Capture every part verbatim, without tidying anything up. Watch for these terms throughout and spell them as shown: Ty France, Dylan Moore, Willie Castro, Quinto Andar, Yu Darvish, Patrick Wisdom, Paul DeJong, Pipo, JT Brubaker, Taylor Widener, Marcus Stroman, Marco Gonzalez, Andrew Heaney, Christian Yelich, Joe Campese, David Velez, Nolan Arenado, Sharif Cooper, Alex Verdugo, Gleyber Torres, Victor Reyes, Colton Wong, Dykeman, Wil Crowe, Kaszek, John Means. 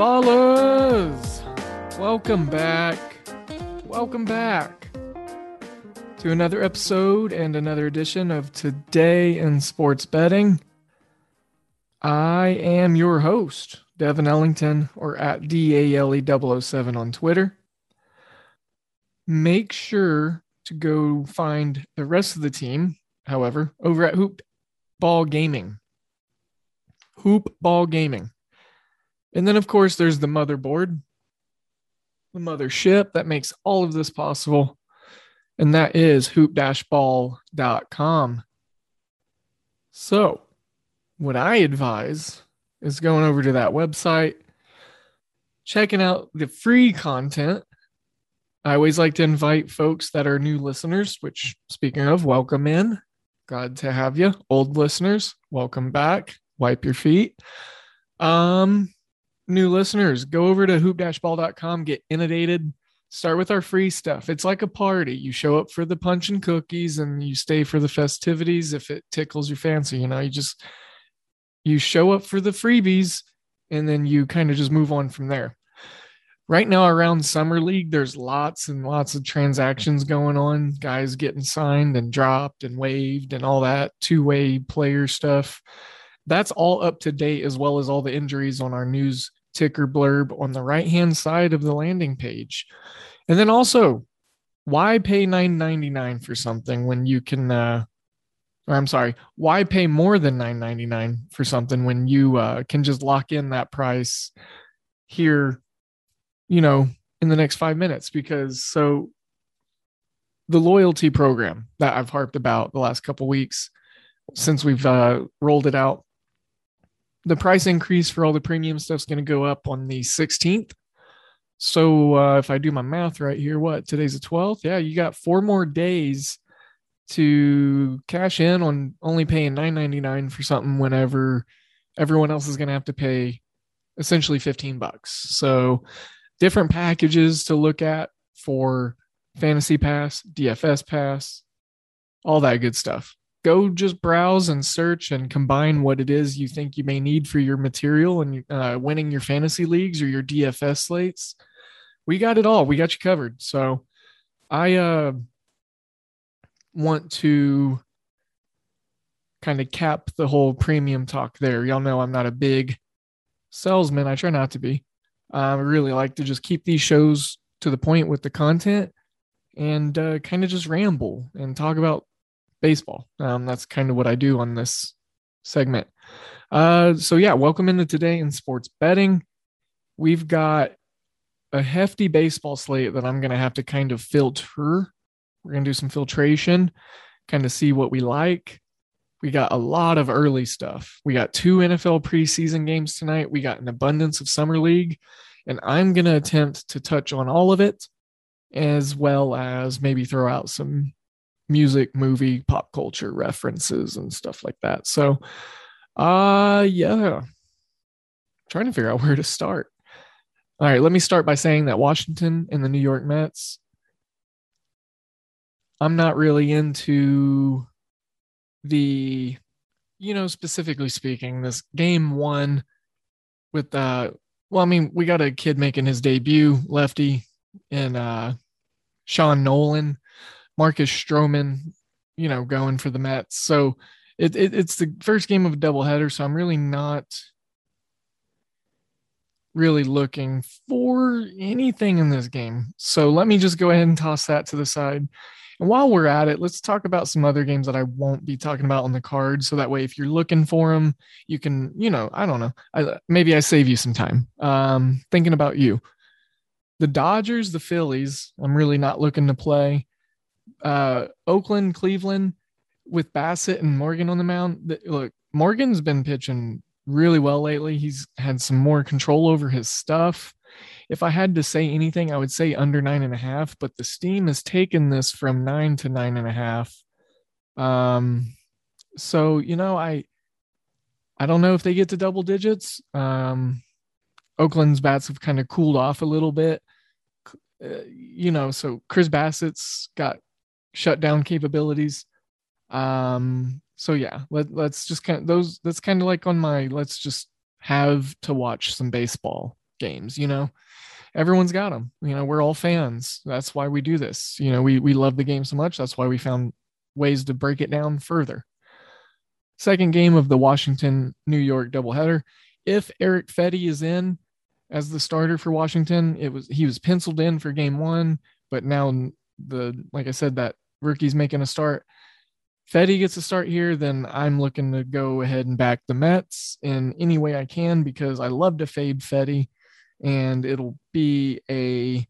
Ballers! Welcome back. Welcome back to another episode and another edition of Today in Sports Betting. I am your host, Devin Ellington, or at D A L E double oh seven on Twitter. Make sure to go find the rest of the team, however, over at Hoop Ball Gaming. Hoop Ball Gaming. And then, of course, there's the motherboard, the mothership that makes all of this possible, and that is hoop dash ball dot com. So what I advise is going over to that website, checking out the free content. I always like to invite folks that are new listeners, which, speaking of, welcome in. Glad to have you. Old listeners, welcome back. Wipe your feet. Um... New listeners, go over to hoop dash ball dot com, get inundated, start with our free stuff. It's like a party. You show up for the punch and cookies and you stay for the festivities if it tickles your fancy. You know, you just, you show up for the freebies and then you kind of just move on from there. Right now around Summer League, there's lots and lots of transactions going on. Guys getting signed and dropped and waived and all that two-way player stuff. That's all up to date, as well as all the injuries on our news ticker blurb on the right-hand side of the landing page. And then also, why pay nine ninety-nine for something when you can, uh, or I'm sorry, why pay more than nine ninety-nine for something when you uh, can just lock in that price here, you know, in the next five minutes? Because so the loyalty program that I've harped about the last couple weeks since we've uh, rolled it out, the price increase for all the premium stuff is going to go up on the sixteenth. So uh, if I do my math right here, what, today's the twelfth? Yeah, you got four more days to cash in on only paying nine ninety-nine for something whenever everyone else is going to have to pay essentially fifteen bucks. So different packages to look at for Fantasy Pass, D F S Pass, all that good stuff. Go just browse and search and combine what it is you think you may need for your material and uh, winning your fantasy leagues or your D F S slates. We got it all. We got you covered. So I uh, want to kind of cap the whole premium talk there. Y'all know I'm not a big salesman. I try not to be. I really like to just keep these shows to the point with the content and uh, kind of just ramble and talk about baseball. Um, that's kind of what I do on this segment. Uh, so yeah, welcome into Today in Sports Betting. We've got a hefty baseball slate that I'm going to have to kind of filter. We're going to do some filtration, kind of see what we like. We got a lot of early stuff. We got two N F L preseason games tonight. We got an abundance of Summer League, and I'm going to attempt to touch on all of it, as well as maybe throw out some music, movie, pop culture references and stuff like that. So, uh, yeah, I'm trying to figure out where to start. All right, let me start by saying that Washington and the New York Mets, I'm not really into the, you know, specifically speaking, this game one with, uh, well, I mean, we got a kid making his debut, lefty, and uh, Sean Nolan, Marcus Stroman, you know, going for the Mets. So it, it it's the first game of a doubleheader, so I'm really not really looking for anything in this game. So let me just go ahead and toss that to the side. And while we're at it, let's talk about some other games that I won't be talking about on the card. So that way, if you're looking for them, you can, you know, I don't know. I, maybe I save you some time um, thinking about you. The Dodgers, the Phillies, I'm really not looking to play. Uh, Oakland, Cleveland, with Bassett and Morgan on the mound. The, look, Morgan's been pitching really well lately. He's had some more control over his stuff. If I had to say anything, I would say under nine and a half, but the steam has taken this from nine to nine and a half. Um, so, you know, I, I don't know if they get to double digits. Um, Oakland's bats have kind of cooled off a little bit, uh, you know, so Chris Bassett's got shutdown capabilities. Um, so yeah, let, let's just kind of those, that's kind of like on my, let's just have to watch some baseball games. You know, everyone's got them. You know, we're all fans. That's why we do this. You know, we we love the game so much. That's why we found ways to break it down further. Second game of the Washington New York doubleheader. If Erick Fedde is in as the starter for Washington, it was he was penciled in for game one, but now the like I said, that rookie's making a start. Fedde gets a start here, then I'm looking to go ahead and back the Mets in any way I can because I love to fade Fedde. And it'll be a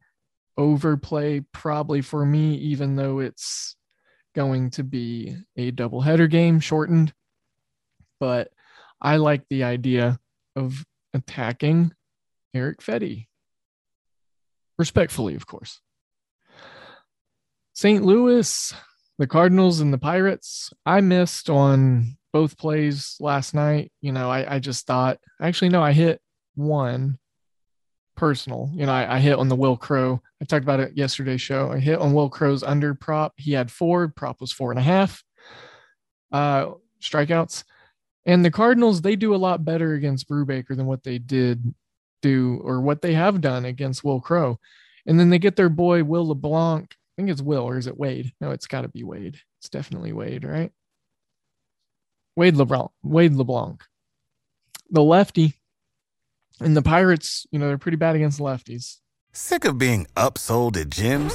overplay probably for me, even though it's going to be a doubleheader game shortened. But I like the idea of attacking Erick Fedde. Respectfully, of course. Saint Louis, the Cardinals and the Pirates. I missed on both plays last night. You know, I, I just thought, actually, no, I hit one. Personal, you know, I, I hit on the Wil Crowe. I talked about it yesterday's show. I hit on Will Crowe's under prop. He had four. Prop was four and a half uh, strikeouts. And the Cardinals, they do a lot better against Brubaker than what they did do or what they have done against Wil Crowe. And then they get their boy Will LeBlanc. I think it's Will or is it Wade? No, it's got to be Wade. It's definitely Wade, right? Wade LeBlanc. Wade LeBlanc, the lefty. And the Pirates, you know, they're pretty bad against lefties. Sick of being upsold at gyms?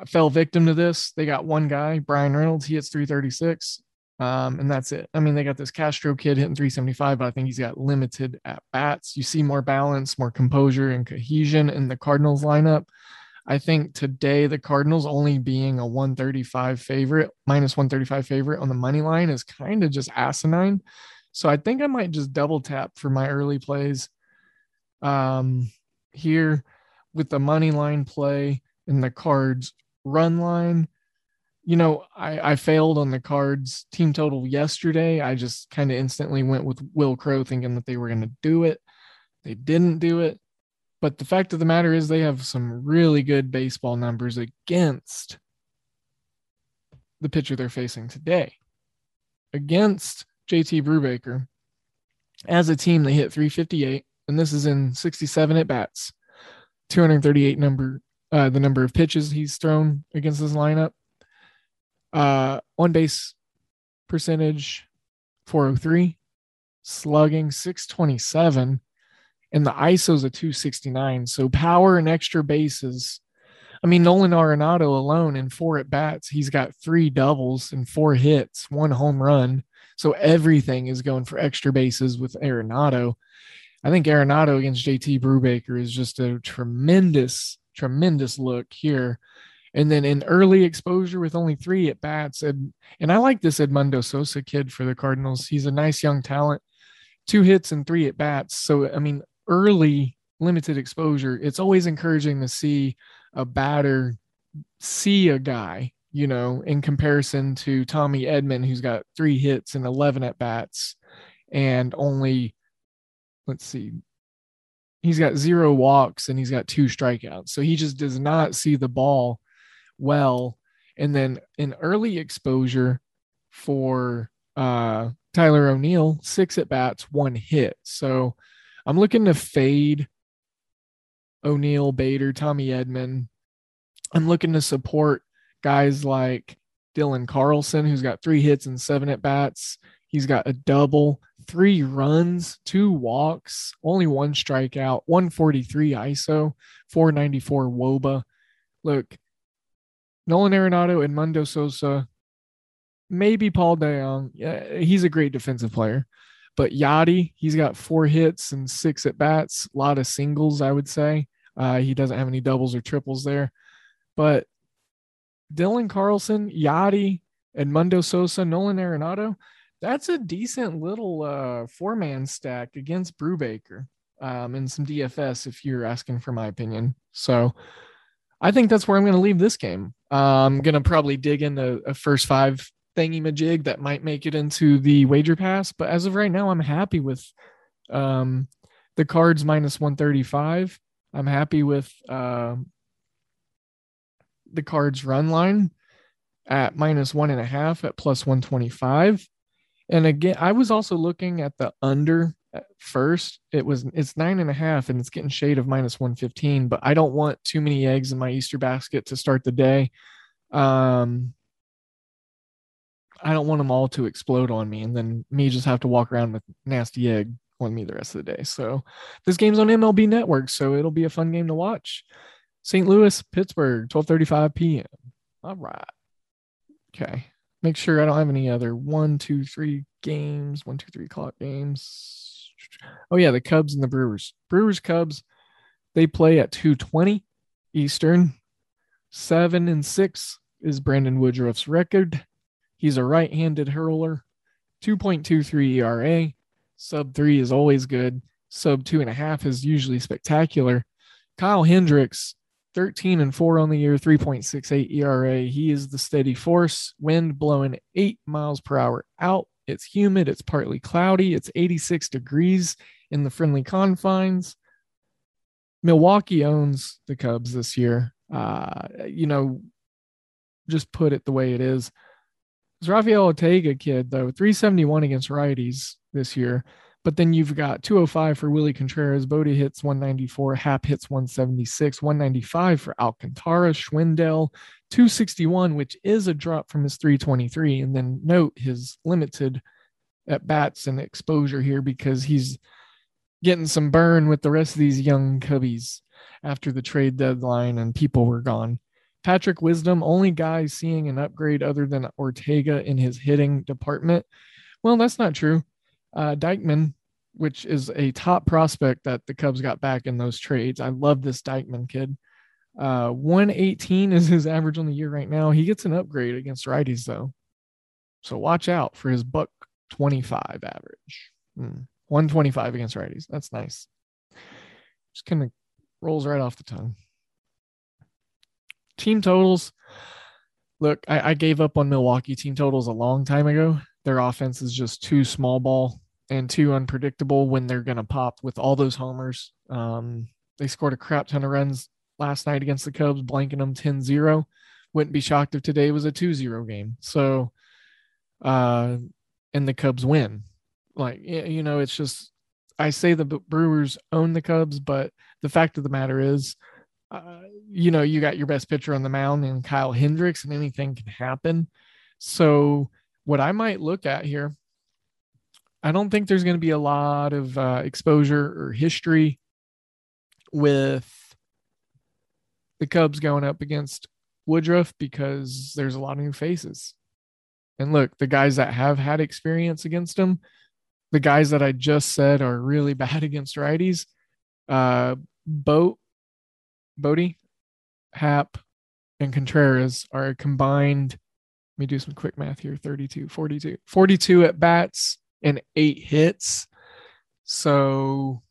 I fell victim to this. They got one guy, Brian Reynolds. He hits three thirty-six, um, and that's it. I mean, they got this Castro kid hitting three seventy-five, but I think he's got limited at-bats. You see more balance, more composure, and cohesion in the Cardinals lineup. I think today the Cardinals only being a one thirty-five favorite, minus one thirty-five favorite on the money line is kind of just asinine. So I think I might just double tap for my early plays um, here with the money line play and the Cards run line. You know, I, I failed on the Cards team total yesterday. I just kind of instantly went with Wil Crowe thinking that they were going to do it. They didn't do it. But the fact of the matter is they have some really good baseball numbers against the pitcher they're facing today. Against J T Brubaker, as a team, they hit three fifty-eight, and this is in sixty-seven at bats, two thirty-eight number, uh, the number of pitches he's thrown against his lineup. Uh, on base percentage, four oh three, slugging six twenty-seven, and the I S O's a two sixty-nine. So power and extra bases. I mean, Nolan Arenado alone in four at bats, he's got three doubles and four hits, one home run. So everything is going for extra bases with Arenado. I think Arenado against J T Brubaker is just a tremendous, tremendous look here. And then in early exposure with only three at bats. And, and I like this Edmundo Sosa kid for the Cardinals. He's a nice young talent, two hits and three at bats. So, I mean, early limited exposure, it's always encouraging to see a batter see a guy, you know, in comparison to Tommy Edman, who's got three hits and eleven at bats and only, let's see, he's got zero walks and he's got two strikeouts. So he just does not see the ball well. And then in early exposure for uh, Tyler O'Neill, six at bats, one hit. So I'm looking to fade O'Neill, Bader, Tommy Edman. I'm looking to support guys like Dylan Carlson, who's got three hits and seven at bats. He's got a double, three runs, two walks, only one strikeout, one forty-three I S O, four ninety-four W O B A. Look, Nolan Arenado, and Edmundo Sosa, maybe Paul DeJong. Yeah, he's a great defensive player. But Yachty, he's got four hits and six at bats, a lot of singles, I would say. Uh, he doesn't have any doubles or triples there. But Dylan Carlson, Yachty, and Edmundo Sosa, Nolan Arenado. That's a decent little uh, four-man stack against Brubaker um, and some D F S, if you're asking for my opinion. So I think that's where I'm going to leave this game. Uh, I'm going to probably dig into a first five thingy-majig that might make it into the wager pass. But as of right now, I'm happy with um, the Cards minus one thirty-five. I'm happy with uh, the Cards run line at minus one and a half at plus one twenty-five. And again, I was also looking at the under at first. It was it's nine and a half, and it's getting shade of minus one fifteen. But I don't want too many eggs in my Easter basket to start the day. Um, I don't want them all to explode on me, and then me just have to walk around with nasty egg on me the rest of the day. So this game's on M L B Network, so it'll be a fun game to watch. Saint Louis, Pittsburgh, twelve thirty-five p.m. All right, okay. Make sure I don't have any other one, two, three games, one, two, three o'clock games. Oh, yeah, the Cubs and the Brewers. Brewers, Cubs, they play at two twenty Eastern. Seven and six is Brandon Woodruff's record. He's a right-handed hurler. two point two three E R A. Sub three is always good. Sub two and a half is usually spectacular. Kyle Hendricks, thirteen and four on the year, three point six eight E R A. He is the steady force. Wind blowing eight miles per hour out. It's humid. It's partly cloudy. It's eighty-six degrees in the friendly confines. Milwaukee owns the Cubs this year. Uh, you know, just put it the way it is. It's Rafael Ortega kid, though, three seventy-one against righties this year. But then you've got two oh five for Willie Contreras. Bodie hits one ninety-four. Happ hits one seventy-six. one ninety-five for Alcantara. Schwindel, two sixty-one, which is a drop from his three twenty-three. And then note his limited at-bats and exposure here because he's getting some burn with the rest of these young Cubbies after the trade deadline and people were gone. Patrick Wisdom, only guy seeing an upgrade other than Ortega in his hitting department. Well, that's not true. Uh, Dykeman, which is a top prospect that the Cubs got back in those trades. I love this Dykeman kid. Uh, one eighteen is his average on the year right now. He gets an upgrade against righties, though. So watch out for his buck twenty-five average. Mm, one twenty-five against righties. That's nice. Just kind of rolls right off the tongue. Team totals. Look, I, I gave up on Milwaukee team totals a long time ago. Their offense is just too small ball and too unpredictable when they're going to pop with all those homers. Um, they scored a crap ton of runs last night against the Cubs, blanking them ten zero. Wouldn't be shocked if today was a two zero game. So, uh, and the Cubs win. Like, you know, it's just, I say the Brewers own the Cubs, but the fact of the matter is, uh, you know, you got your best pitcher on the mound in Kyle Hendricks and anything can happen. So, what I might look at here, I don't think there's going to be a lot of uh, exposure or history with the Cubs going up against Woodruff because there's a lot of new faces. And look, the guys that have had experience against him, the guys that I just said are really bad against righties, uh, Bo, Bodie, Happ, and Contreras are a combined, let me do some quick math here, thirty-two, forty-two, forty-two at bats and eight hits. So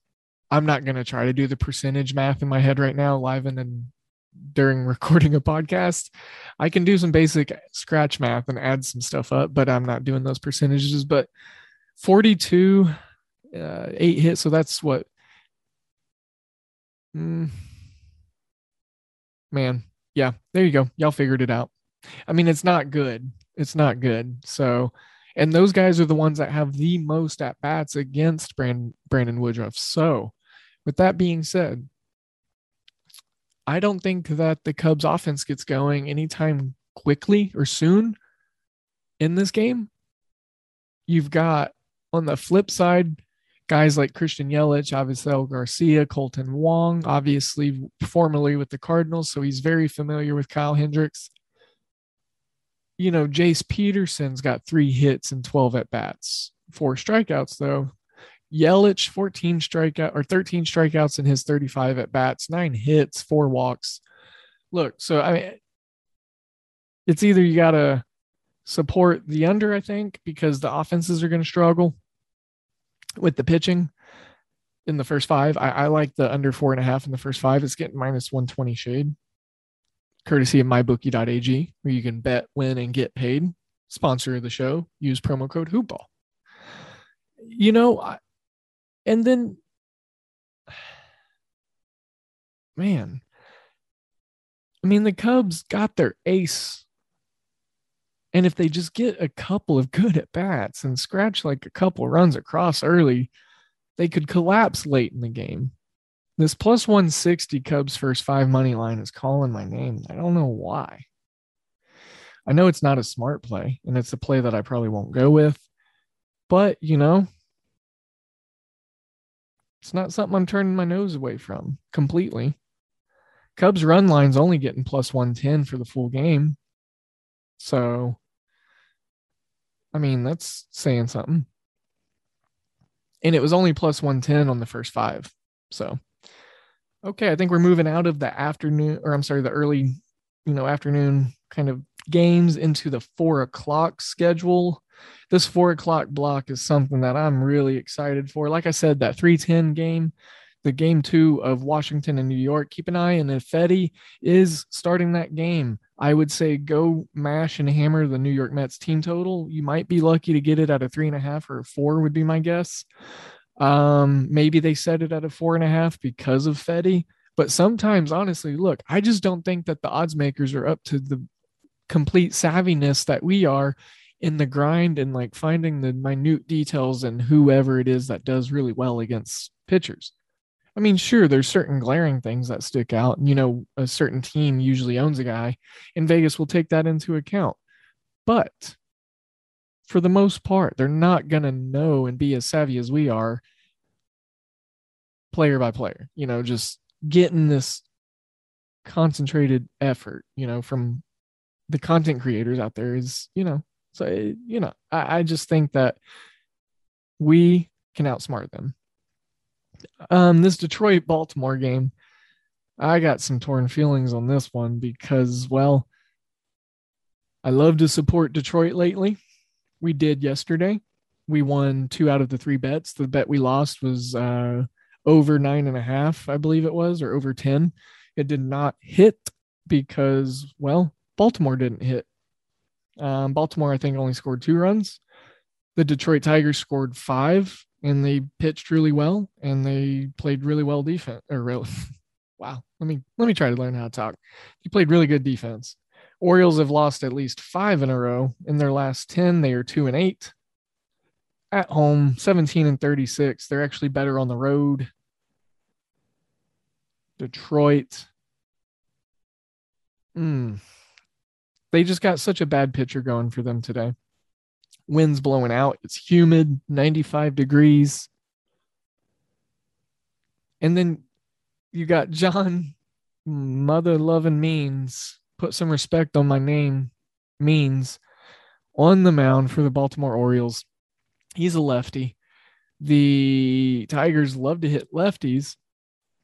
I'm not going to try to do the percentage math in my head right now, live and in, during recording a podcast. I can do some basic scratch math and add some stuff up, but I'm not doing those percentages. But forty-two, uh, eight hits. So that's what, mm, man. Yeah, there you go. Y'all figured it out. I mean, it's not good. It's not good. So, and those guys are the ones that have the most at bats against Brand, Brandon Woodruff. So with that being said, I don't think that the Cubs offense gets going anytime quickly or soon in this game. You've got on the flip side, guys like Christian Yelich, Avisaíl Garcia, Colton Wong, obviously formerly with the Cardinals, so he's very familiar with Kyle Hendricks. You know, Jace Peterson's got three hits and twelve at-bats. Four strikeouts, though. Yelich, fourteen strikeouts or thirteen strikeouts in his thirty-five at-bats, nine hits, four walks. Look, so I mean, it's either you got to support the under, I think, because the offenses are going to struggle with the pitching in the first five. I, I like the under four and a half in the first five. It's getting minus one twenty shade, courtesy of my bookie dot a g, where you can bet, win, and get paid. Sponsor of the show, use promo code HoopBall. You know, I, and then, man, I mean, the Cubs got their ace. And if they just get a couple of good at-bats and scratch like a couple runs across early, they could collapse late in the game. This plus one sixty Cubs first five money line is calling my name. I don't know why. I know it's not a smart play, and it's a play that I probably won't go with. But, you know, it's not something I'm turning my nose away from completely. Cubs run line's only getting plus one ten for the full game. So, I mean, that's saying something. And it was only plus one ten on the first five. So, okay, I think we're moving out of the afternoon, or I'm sorry, the early, you know, afternoon kind of games into the four o'clock schedule. This four o'clock block is something that I'm really excited for. Like I said, that three ten game, the game two of Washington and New York, keep an eye. And if Fedde is starting that game, I would say go mash and hammer the New York Mets team total. You might be lucky to get it at a three and a half or a four would be my guess. Um, maybe they set it at a four and a half because of Fedde. But sometimes, honestly, look, I just don't think that the odds makers are up to the complete savviness that we are in the grind and like finding the minute details and whoever it is that does really well against pitchers. I mean, sure, there's certain glaring things that stick out. You know, a certain team usually owns a guy, and Vegas will take that into account. But for the most part, they're not going to know and be as savvy as we are player by player. You know, just getting this concentrated effort, you know, from the content creators out there is, you know, so, it, you know, I, I just think that we can outsmart them. Um, this Detroit-Baltimore game, I got some torn feelings on this one because, well, I love to support Detroit lately. We did yesterday. We won two out of the three bets. The bet we lost was uh, over nine and a half, I believe it was, or over ten. It did not hit because, well, Baltimore didn't hit. Um, Baltimore, I think, only scored two runs. The Detroit Tigers scored five. And they pitched really well, and they played really well defense. Or really, wow, let me let me try to learn how to talk. They played really good defense. Orioles have lost at least five in a row. In their last ten, they are two and eight. At home, seventeen and thirty-six. They're actually better on the road. Detroit, mm. they just got such a bad pitcher going for them today. Wind's blowing out. It's humid, ninety-five degrees. And then you got John Mother Loving Means. Put some respect on my name, Means, on the mound for the Baltimore Orioles. He's a lefty. The Tigers love to hit lefties.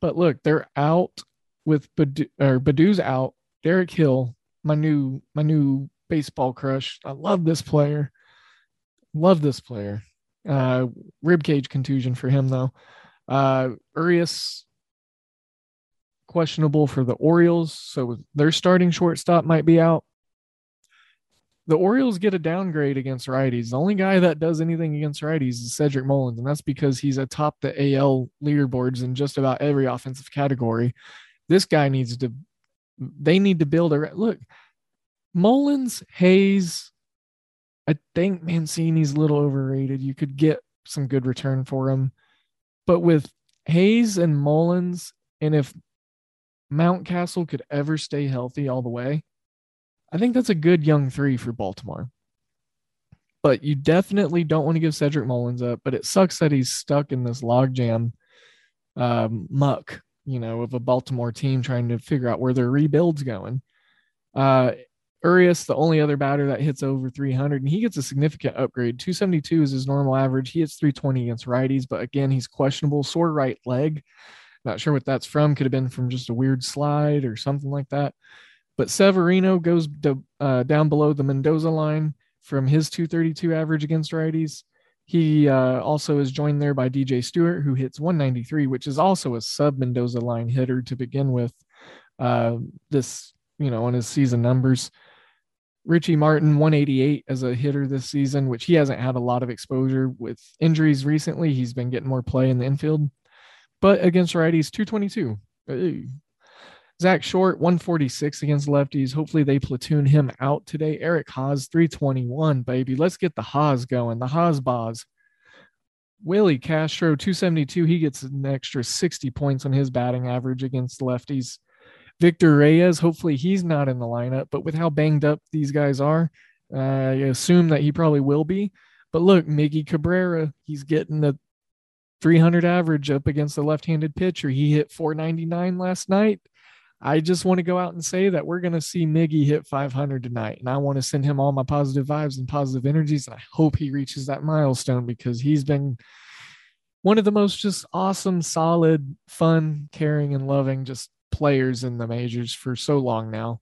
But look, they're out with Badu, or Badu's out. Derek Hill, my new my new baseball crush. I love this player. Love this player. Uh, ribcage contusion for him though. Uh, Urias questionable for the Orioles, so their starting shortstop might be out. The Orioles get a downgrade against righties. The only guy that does anything against righties is Cedric Mullins, and that's because he's atop the A L leaderboards in just about every offensive category. This guy needs to, they need to build a, look, Mullins, Hayes, I think Mancini's a little overrated. You could get some good return for him. But with Hayes and Mullins, and if Mountcastle could ever stay healthy all the way, I think that's a good young three for Baltimore. But you definitely don't want to give Cedric Mullins up, but it sucks that he's stuck in this logjam um, muck, you know, of a Baltimore team trying to figure out where their rebuild's going. Uh, Urias, the only other batter that hits over three hundred, and he gets a significant upgrade. two seventy-two is his normal average. He hits three twenty against righties, but again, he's questionable. Sore right leg. Not sure what that's from. Could have been from just a weird slide or something like that. But Severino goes to, uh, down below the Mendoza line from his two thirty-two average against righties. He uh, also is joined there by D J Stewart, who hits one ninety-three, which is also a sub-Mendoza line hitter to begin with, uh, this, you know, on his season numbers. Richie Martin, one eighty-eight as a hitter this season, which he hasn't had a lot of exposure with injuries recently. He's been getting more play in the infield. But against righties, two twenty-two. Hey. Zach Short, one forty-six against lefties. Hopefully they platoon him out today. Eric Haas, three twenty-one, baby. Let's get the Haas going, the Haas Boz. Willie Castro, two seventy-two. He gets an extra sixty points on his batting average against lefties. Victor Reyes, hopefully he's not in the lineup, but with how banged up these guys are, uh, I assume that he probably will be. But look, Miggy Cabrera, he's getting the three hundred average up against the left-handed pitcher. He hit four ninety-nine last night. I just want to go out and say that we're going to see Miggy hit five hundred tonight, and I want to send him all my positive vibes and positive energies, and I hope he reaches that milestone because he's been one of the most just awesome, solid, fun, caring, and loving just players in the majors for so long now,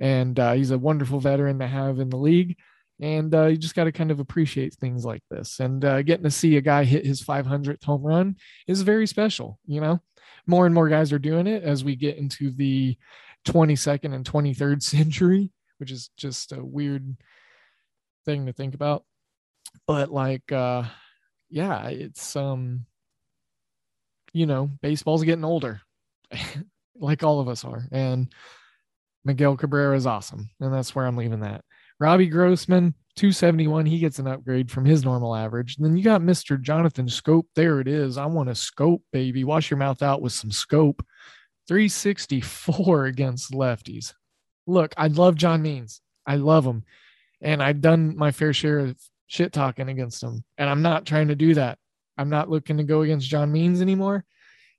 and uh, he's a wonderful veteran to have in the league, and uh, you just got to kind of appreciate things like this, and uh, getting to see a guy hit his five hundredth home run is very special, you know? More and more guys are doing it as we get into the twenty-second and twenty-third century, which is just a weird thing to think about. But like, uh, yeah, it's, um, you know, baseball's getting older like all of us are. And Miguel Cabrera is awesome. And that's where I'm leaving that. Robbie Grossman, two seventy-one. He gets an upgrade from his normal average. And then you got Mister Jonathan Scope. There it is. I want a scope, baby. Wash your mouth out with some scope. three sixty-four against lefties. Look, I love John Means. I love him. And I've done my fair share of shit talking against him. And I'm not trying to do that. I'm not looking to go against John Means anymore.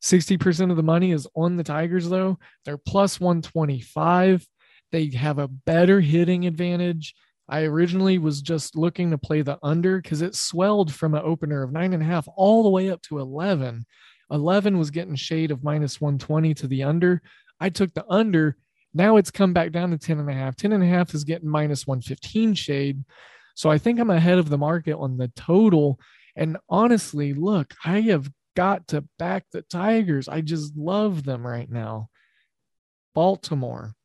sixty percent of the money is on the Tigers, though. They're plus one twenty-five. They have a better hitting advantage. I originally was just looking to play the under because it swelled from an opener of nine and a half all the way up to eleven. eleven was getting shade of minus one twenty to the under. I took the under. Now it's come back down to ten and a half. ten and a half is getting minus one fifteen shade. So I think I'm ahead of the market on the total. And honestly, look, I have got to back the Tigers. I just love them right now. Baltimore.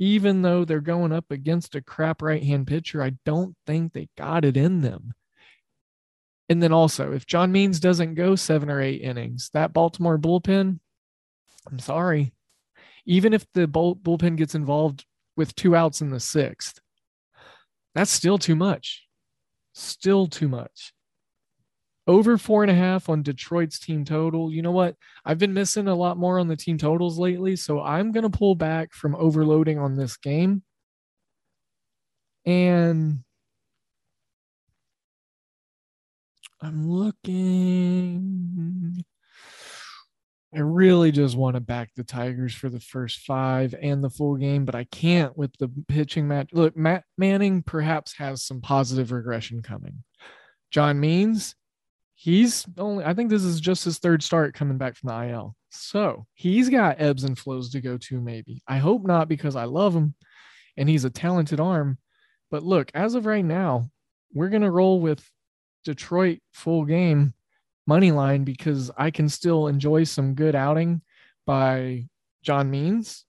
Even though they're going up against a crap right-hand pitcher, I don't think they got it in them. And then also, if John Means doesn't go seven or eight innings, that Baltimore bullpen, I'm sorry. Even if the bullpen gets involved with two outs in the sixth, that's still too much. Still too much. Over four and a half on Detroit's team total. You know what? I've been missing a lot more on the team totals lately, so I'm going to pull back from overloading on this game. And I'm looking. I really just want to back the Tigers for the first five and the full game, but I can't with the pitching match. Look, Matt Manning perhaps has some positive regression coming. John Means. He's only, I think this is just his third start coming back from the I L. So he's got ebbs and flows to go to maybe. I hope not because I love him and he's a talented arm. But look, as of right now, we're going to roll with Detroit full game money line because I can still enjoy some good outing by John Means.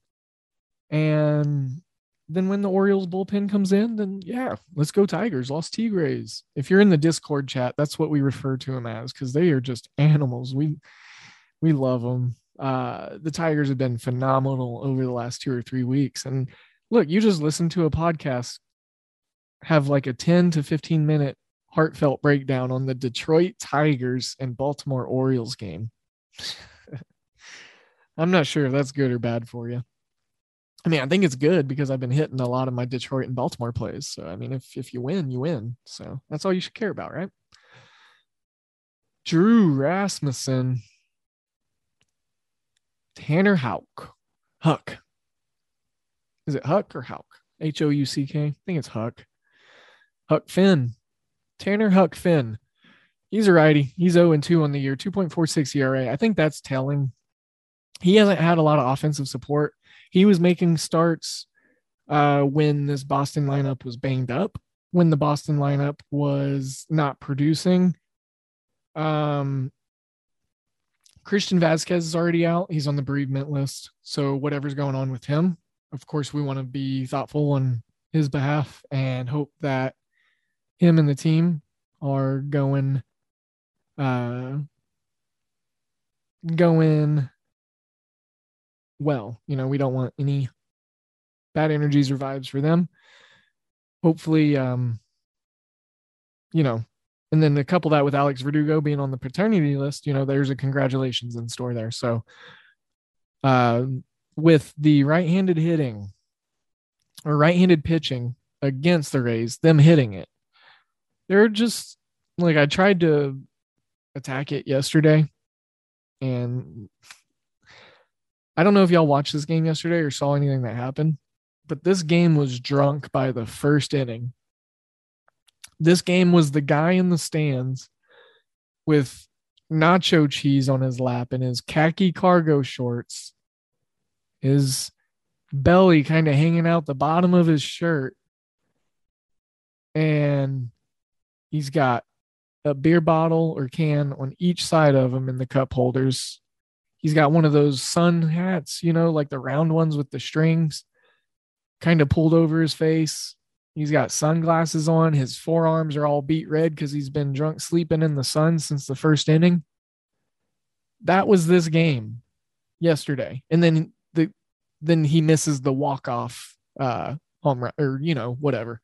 And then when the Orioles bullpen comes in, then yeah, let's go Tigers, Los Tigres. If you're in the Discord chat, that's what we refer to them as because they are just animals. We we love them. Uh, the Tigers have been phenomenal over the last two or three weeks. And look, you just listen to a podcast, have like a ten to fifteen minute heartfelt breakdown on the Detroit Tigers and Baltimore Orioles game. I'm not sure if that's good or bad for you. I mean, I think it's good because I've been hitting a lot of my Detroit and Baltimore plays. So, I mean, if, if you win, you win. So that's all you should care about, right? Drew Rasmussen, Tanner Houck, Huck. Is it Huck or Houck? H O U C K. I think it's Huck. Huck Finn. Tanner Houck Finn. He's a righty. He's oh and two on the year, two point four six E R A. I think that's telling. He hasn't had a lot of offensive support. He was making starts uh, when this Boston lineup was banged up, when the Boston lineup was not producing. Um, Christian Vasquez is already out. He's on the bereavement list. So whatever's going on with him, of course, we want to be thoughtful on his behalf and hope that him and the team are going, uh, going well. You know, we don't want any bad energies or vibes for them. Hopefully, um, you know, and then to couple that with Alex Verdugo being on the paternity list, you know, there's a congratulations in store there. So uh, with the right-handed hitting or right-handed pitching against the Rays, them hitting it, they're just like, I tried to attack it yesterday and I don't know if y'all watched this game yesterday or saw anything that happened, but this game was drunk by the first inning. This game was the guy in the stands with nacho cheese on his lap and his khaki cargo shorts, his belly kind of hanging out the bottom of his shirt. And he's got a beer bottle or can on each side of him in the cup holders. He's got one of those sun hats, you know, like the round ones with the strings kind of pulled over his face. He's got sunglasses on. His forearms are all beat red because he's been drunk sleeping in the sun since the first inning. That was this game yesterday. And then the then he misses the walk-off uh, home run or, you know, whatever.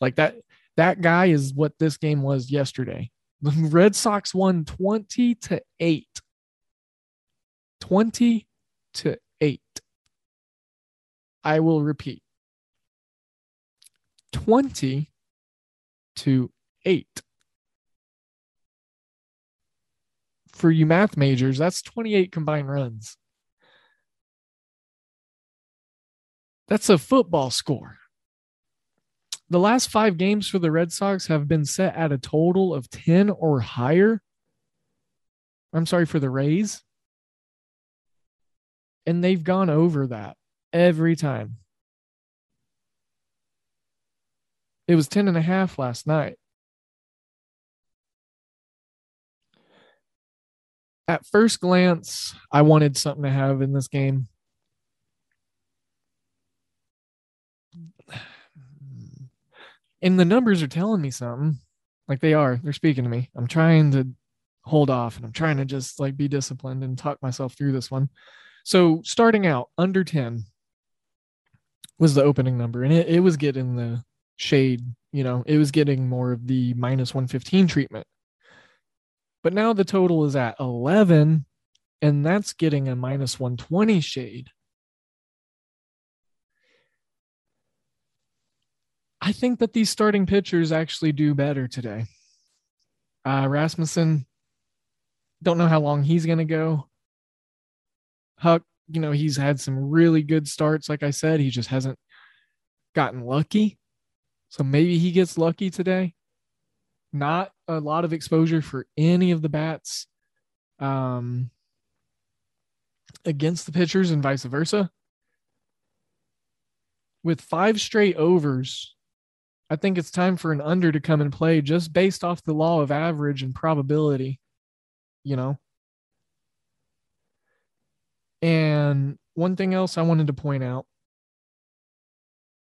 Like that, that guy is what this game was yesterday. The Red Sox won twenty to eight. twenty to eight. I will repeat. twenty to eight. For you math majors, that's twenty-eight combined runs. That's a football score. The last five games for the Red Sox have been set at a total of ten or higher. I'm sorry, for the Rays. And they've gone over that every time. It was ten and a half last night. At first glance, I wanted something to have in this game. And the numbers are telling me something. Like they are. They're speaking to me. I'm trying to hold off and I'm trying to just like be disciplined and talk myself through this one. So starting out, under ten was the opening number, and it, it was getting the shade, you know, it was getting more of the minus one fifteen treatment. But now the total is at eleven, and that's getting a minus one twenty shade. I think that these starting pitchers actually do better today. Uh, Rasmussen, don't know how long he's going to go. Huck, you know, he's had some really good starts. Like I said, he just hasn't gotten lucky. So maybe he gets lucky today. Not a lot of exposure for any of the bats um, against the pitchers and vice versa. with five straight overs, I think it's time for an under to come and play just based off the law of average and probability, you know? And one thing else I wanted to point out,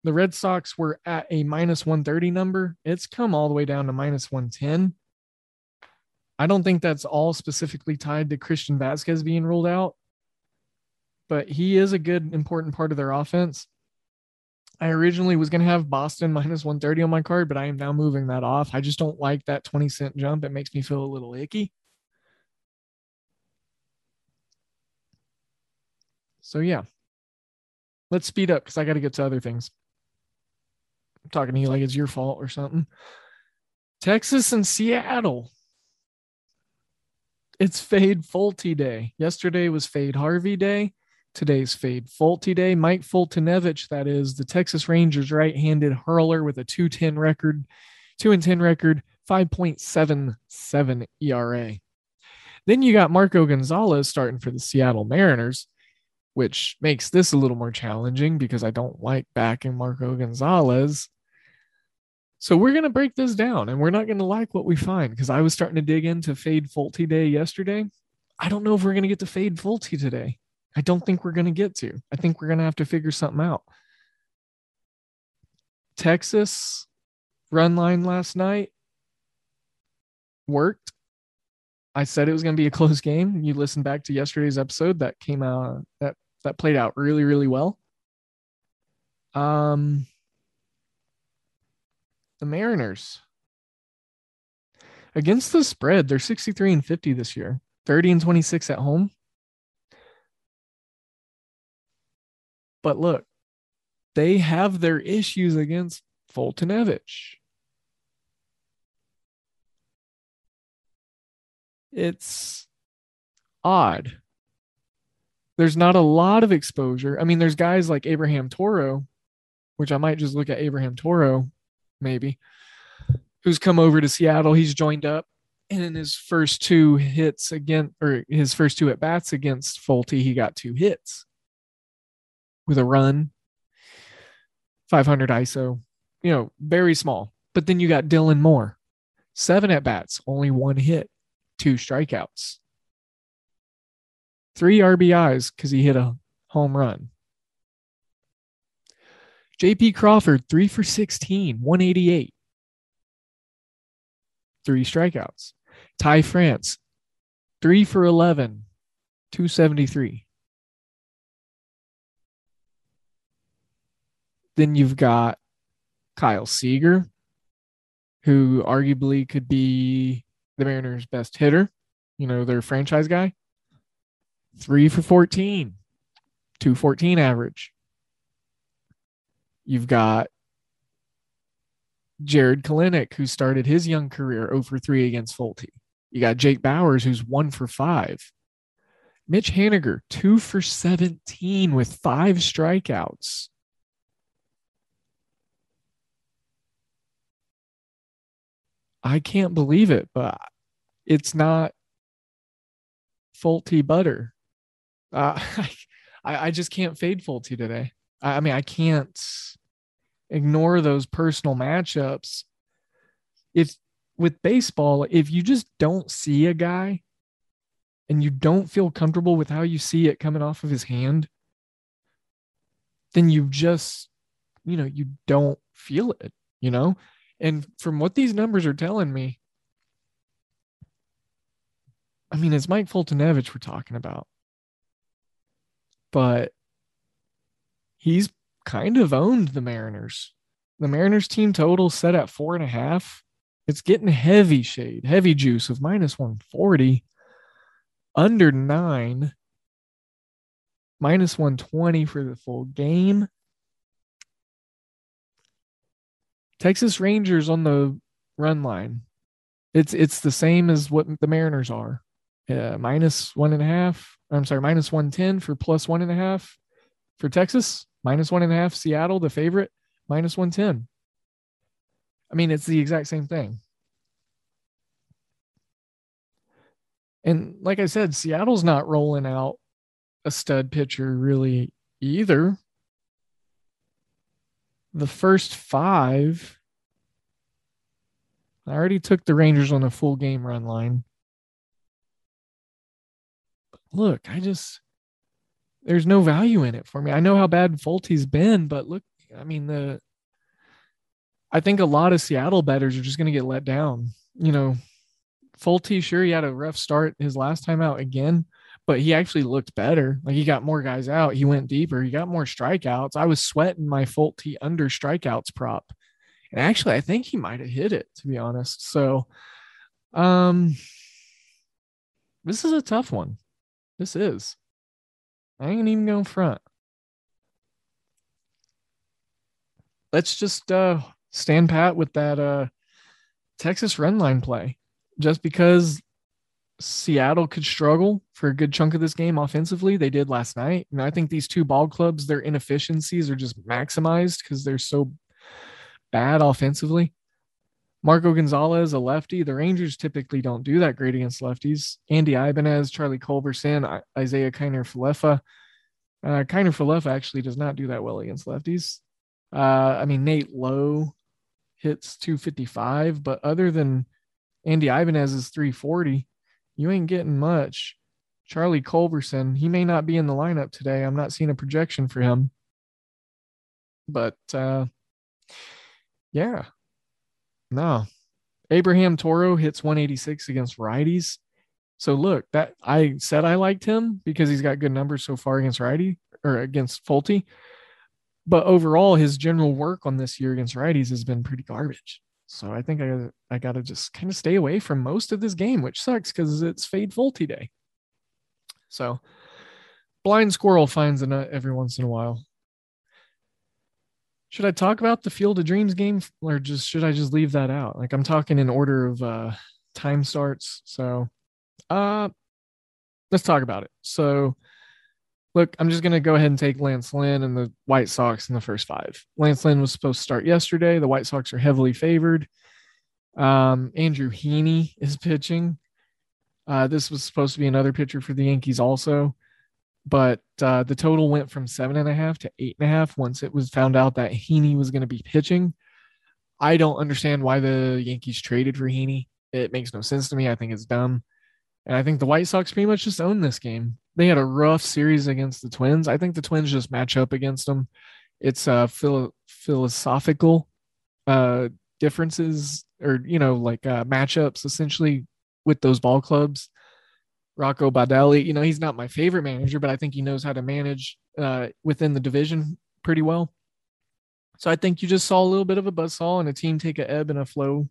the Red Sox were at a minus one thirty number. It's come all the way down to minus one ten. I don't think that's all specifically tied to Christian Vasquez being ruled out, but he is a good, important part of their offense. I originally was going to have Boston minus one thirty on my card, but I am now moving that off. I just don't like that twenty cent jump. It makes me feel a little icky. So yeah, let's speed up because I got to get to other things. I'm talking to you like it's your fault or something. Texas and Seattle. It's Fade Folty Day. Yesterday was Fade Harvey Day. Today's Fade Folty Day. Mike Foltynewicz, that is the Texas Rangers right-handed hurler with a two ten record, two and ten record, five point seven seven E R A. Then you got Marco Gonzalez starting for the Seattle Mariners, which makes this a little more challenging because I don't like backing Marco Gonzalez. So we're going to break this down, and we're not going to like what we find because I was starting to dig into Fade Folty Day yesterday. I don't know if we're going to get to Fade Folty today. I don't think we're going to get to. I think we're going to have to figure something out. Texas run line last night worked. I said it was going to be a close game. You listen back to yesterday's episode that came out, that, that played out really, really well. Um... The Mariners against the spread, they're sixty-three and fifty this year, thirty and twenty-six at home. But look, they have their issues against Foltynewicz. It's odd. There's not a lot of exposure. I mean, there's guys like Abraham Toro, which I might just look at Abraham Toro. Maybe, who's come over to Seattle. He's joined up, and in his first two hits again, or his first two at bats against Folty, he got two hits with a run, five hundred I S O, you know, very small. But then you got Dylan Moore, seven at bats, only one hit, two strikeouts, three R B Is because he hit a home run. J P Crawford, three for sixteen, one eighty-eight. Three strikeouts. Ty France, three for eleven, two seventy-three. Then you've got Kyle Seager, who arguably could be the Mariners' best hitter, you know, their franchise guy. three for fourteen, two fourteen average. You've got Jared Kalenic, who started his young career zero for three against Folty. You got Jake Bowers, who's one for five. Mitch Haniger, two for seventeen with five strikeouts. I can't believe it, but it's not Folty butter. Uh, I, I just can't fade Folty today. I mean, I can't ignore those personal matchups. If with baseball, if you just don't see a guy and you don't feel comfortable with how you see it coming off of his hand, then you just, you know, you don't feel it, you know? And from what these numbers are telling me, I mean, it's Mike Foltynewicz we're talking about, but he's kind of owned the Mariners. The Mariners team total set at four and a half. It's getting heavy shade, heavy juice of minus one forty, under nine, minus one twenty for the full game. Texas Rangers on the run line. It's it's the same as what the Mariners are. Uh, minus one and a half. I'm sorry, minus one ten for plus one and a half for Texas. Minus one and a half, Seattle, the favorite, minus one ten. I mean, it's the exact same thing. And like I said, Seattle's not rolling out a stud pitcher really either. the first five. I already took the Rangers on a full game run line. But look, I just, there's no value in it for me. I know how bad Folty's been, but look, I mean, the, I think a lot of Seattle bettors are just going to get let down. You know, Folty, sure, he had a rough start his last time out again, but he actually looked better. Like, he got more guys out. He went deeper. He got more strikeouts. I was sweating my Folty under strikeouts prop. And actually, I think he might have hit it, to be honest. So um, this is a tough one. This is. I ain't even going front. Let's just uh, stand pat with that uh, Texas run line play. Just because Seattle could struggle for a good chunk of this game offensively, they did last night. And I think these two ball clubs, their inefficiencies are just maximized because they're so bad offensively. Marco Gonzalez, a lefty. The Rangers typically don't do that great against lefties. Andy Ibanez, Charlie Culberson, Isaiah Kiner-Falefa. Uh, Kiner-Falefa actually does not do that well against lefties. Uh, I mean, Nate Lowe hits two fifty-five, but other than Andy Ibanez's three forty, you ain't getting much. Charlie Culberson, he may not be in the lineup today. I'm not seeing a projection for him. But, uh, yeah. No. Abraham Toro hits one eighty-six against righties. So look, that I said I liked him because he's got good numbers so far against righty or against Folty. But overall, his general work on this year against righties has been pretty garbage. So I think I gotta, I gotta just kind of stay away from most of this game, which sucks because it's fade Folty day. So blind squirrel finds a nut every once in a while. Should I talk about the Field of Dreams game or just should I just leave that out? Like, I'm talking in order of uh, time starts. So uh, let's talk about it. So look, I'm just going to go ahead and take Lance Lynn and the White Sox in the first five. Lance Lynn was supposed to start yesterday. The White Sox are heavily favored. Um, Andrew Heaney is pitching. Uh, this was supposed to be another pitcher for the Yankees also. But uh, the total went from seven and a half to eight and a half once it was found out that Heaney was going to be pitching. I don't understand why the Yankees traded for Heaney. It makes no sense to me. I think it's dumb. And I think the White Sox pretty much just owned this game. They had a rough series against the Twins. I think the Twins just match up against them. It's uh, philo- philosophical uh, differences or, you know, like uh, matchups essentially with those ball clubs. Rocco Baldelli, you know, he's not my favorite manager, but I think he knows how to manage uh, within the division pretty well. So I think you just saw a little bit of a buzzsaw and a team take a ebb and a flow.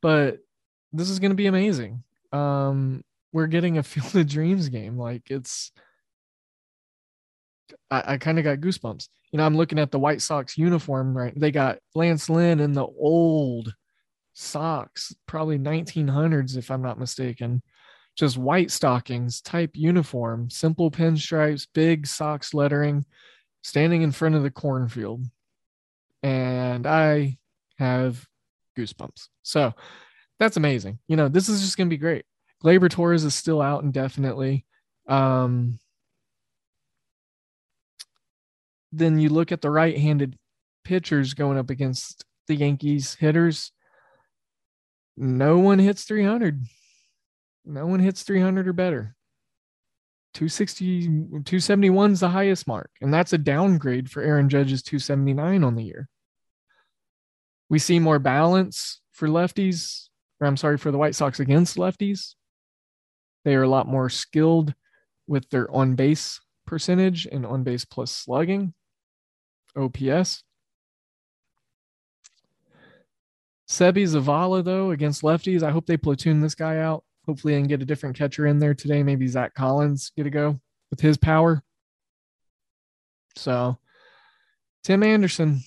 But this is going to be amazing. Um, we're getting a Field of Dreams game. Like, it's, I, I kind of got goosebumps. You know, I'm looking at the White Sox uniform, right? They got Lance Lynn in the old Sox, probably nineteen hundreds, if I'm not mistaken. Just white stockings type uniform, simple pinstripes, big Sox lettering, standing in front of the cornfield. And I have goosebumps. So that's amazing. You know, this is just going to be great. Gleyber Torres is still out indefinitely. Um, then you look at the right-handed pitchers going up against the Yankees hitters. No one hits three hundred. No one hits three hundred or better. two sixty, two seventy-one is the highest mark, and that's a downgrade for Aaron Judge's two seventy-nine on the year. We see more balance for lefties, or I'm sorry, for the White Sox against lefties. They are a lot more skilled with their on-base percentage and on-base plus slugging, O P S. Sebi Zavala, though, against lefties, I hope they platoon this guy out. Hopefully I can get a different catcher in there today. Maybe Zach Collins get a go with his power. So Tim Anderson,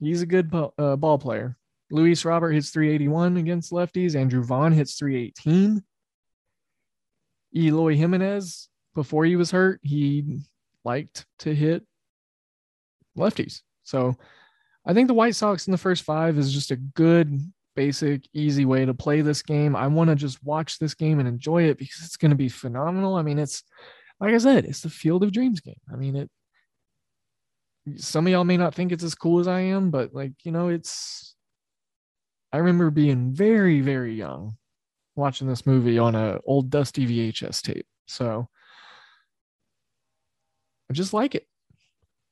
he's a good uh, ball player. Luis Robert hits three eighty-one against lefties. Andrew Vaughn hits three eighteen. Eloy Jimenez, before he was hurt, he liked to hit lefties. So I think the White Sox in the first five is just a good basic, easy way to play this game. I want to just watch this game and enjoy it because it's going to be phenomenal. I mean, it's, like I said, it's the Field of Dreams game. I mean, it, some of y'all may not think it's as cool as I am, but like, you know, it's, I remember being very, very young watching this movie on an old dusty V H S tape. So I just like it.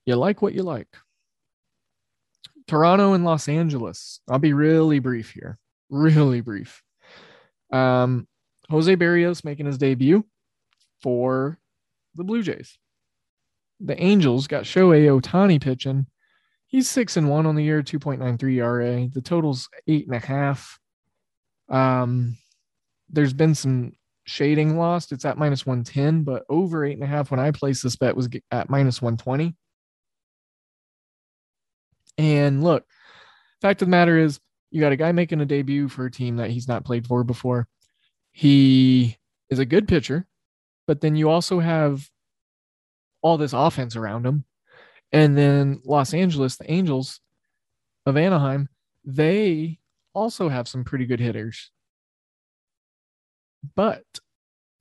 You like what you like. Toronto and Los Angeles. I'll be really brief here. Really brief. Um, Jose Berrios making his debut for the Blue Jays. The Angels got Shohei Ohtani pitching. He's six and one on the year, two point nine three E R A. The total's eight and a half. Um, there's been some shading lost. It's at minus one ten, but over eight and a half when I placed this bet was at minus one twenty. And look, fact of the matter is, you got a guy making a debut for a team that he's not played for before. He is a good pitcher, but then you also have all this offense around him. And then Los Angeles, the Angels of Anaheim, they also have some pretty good hitters. But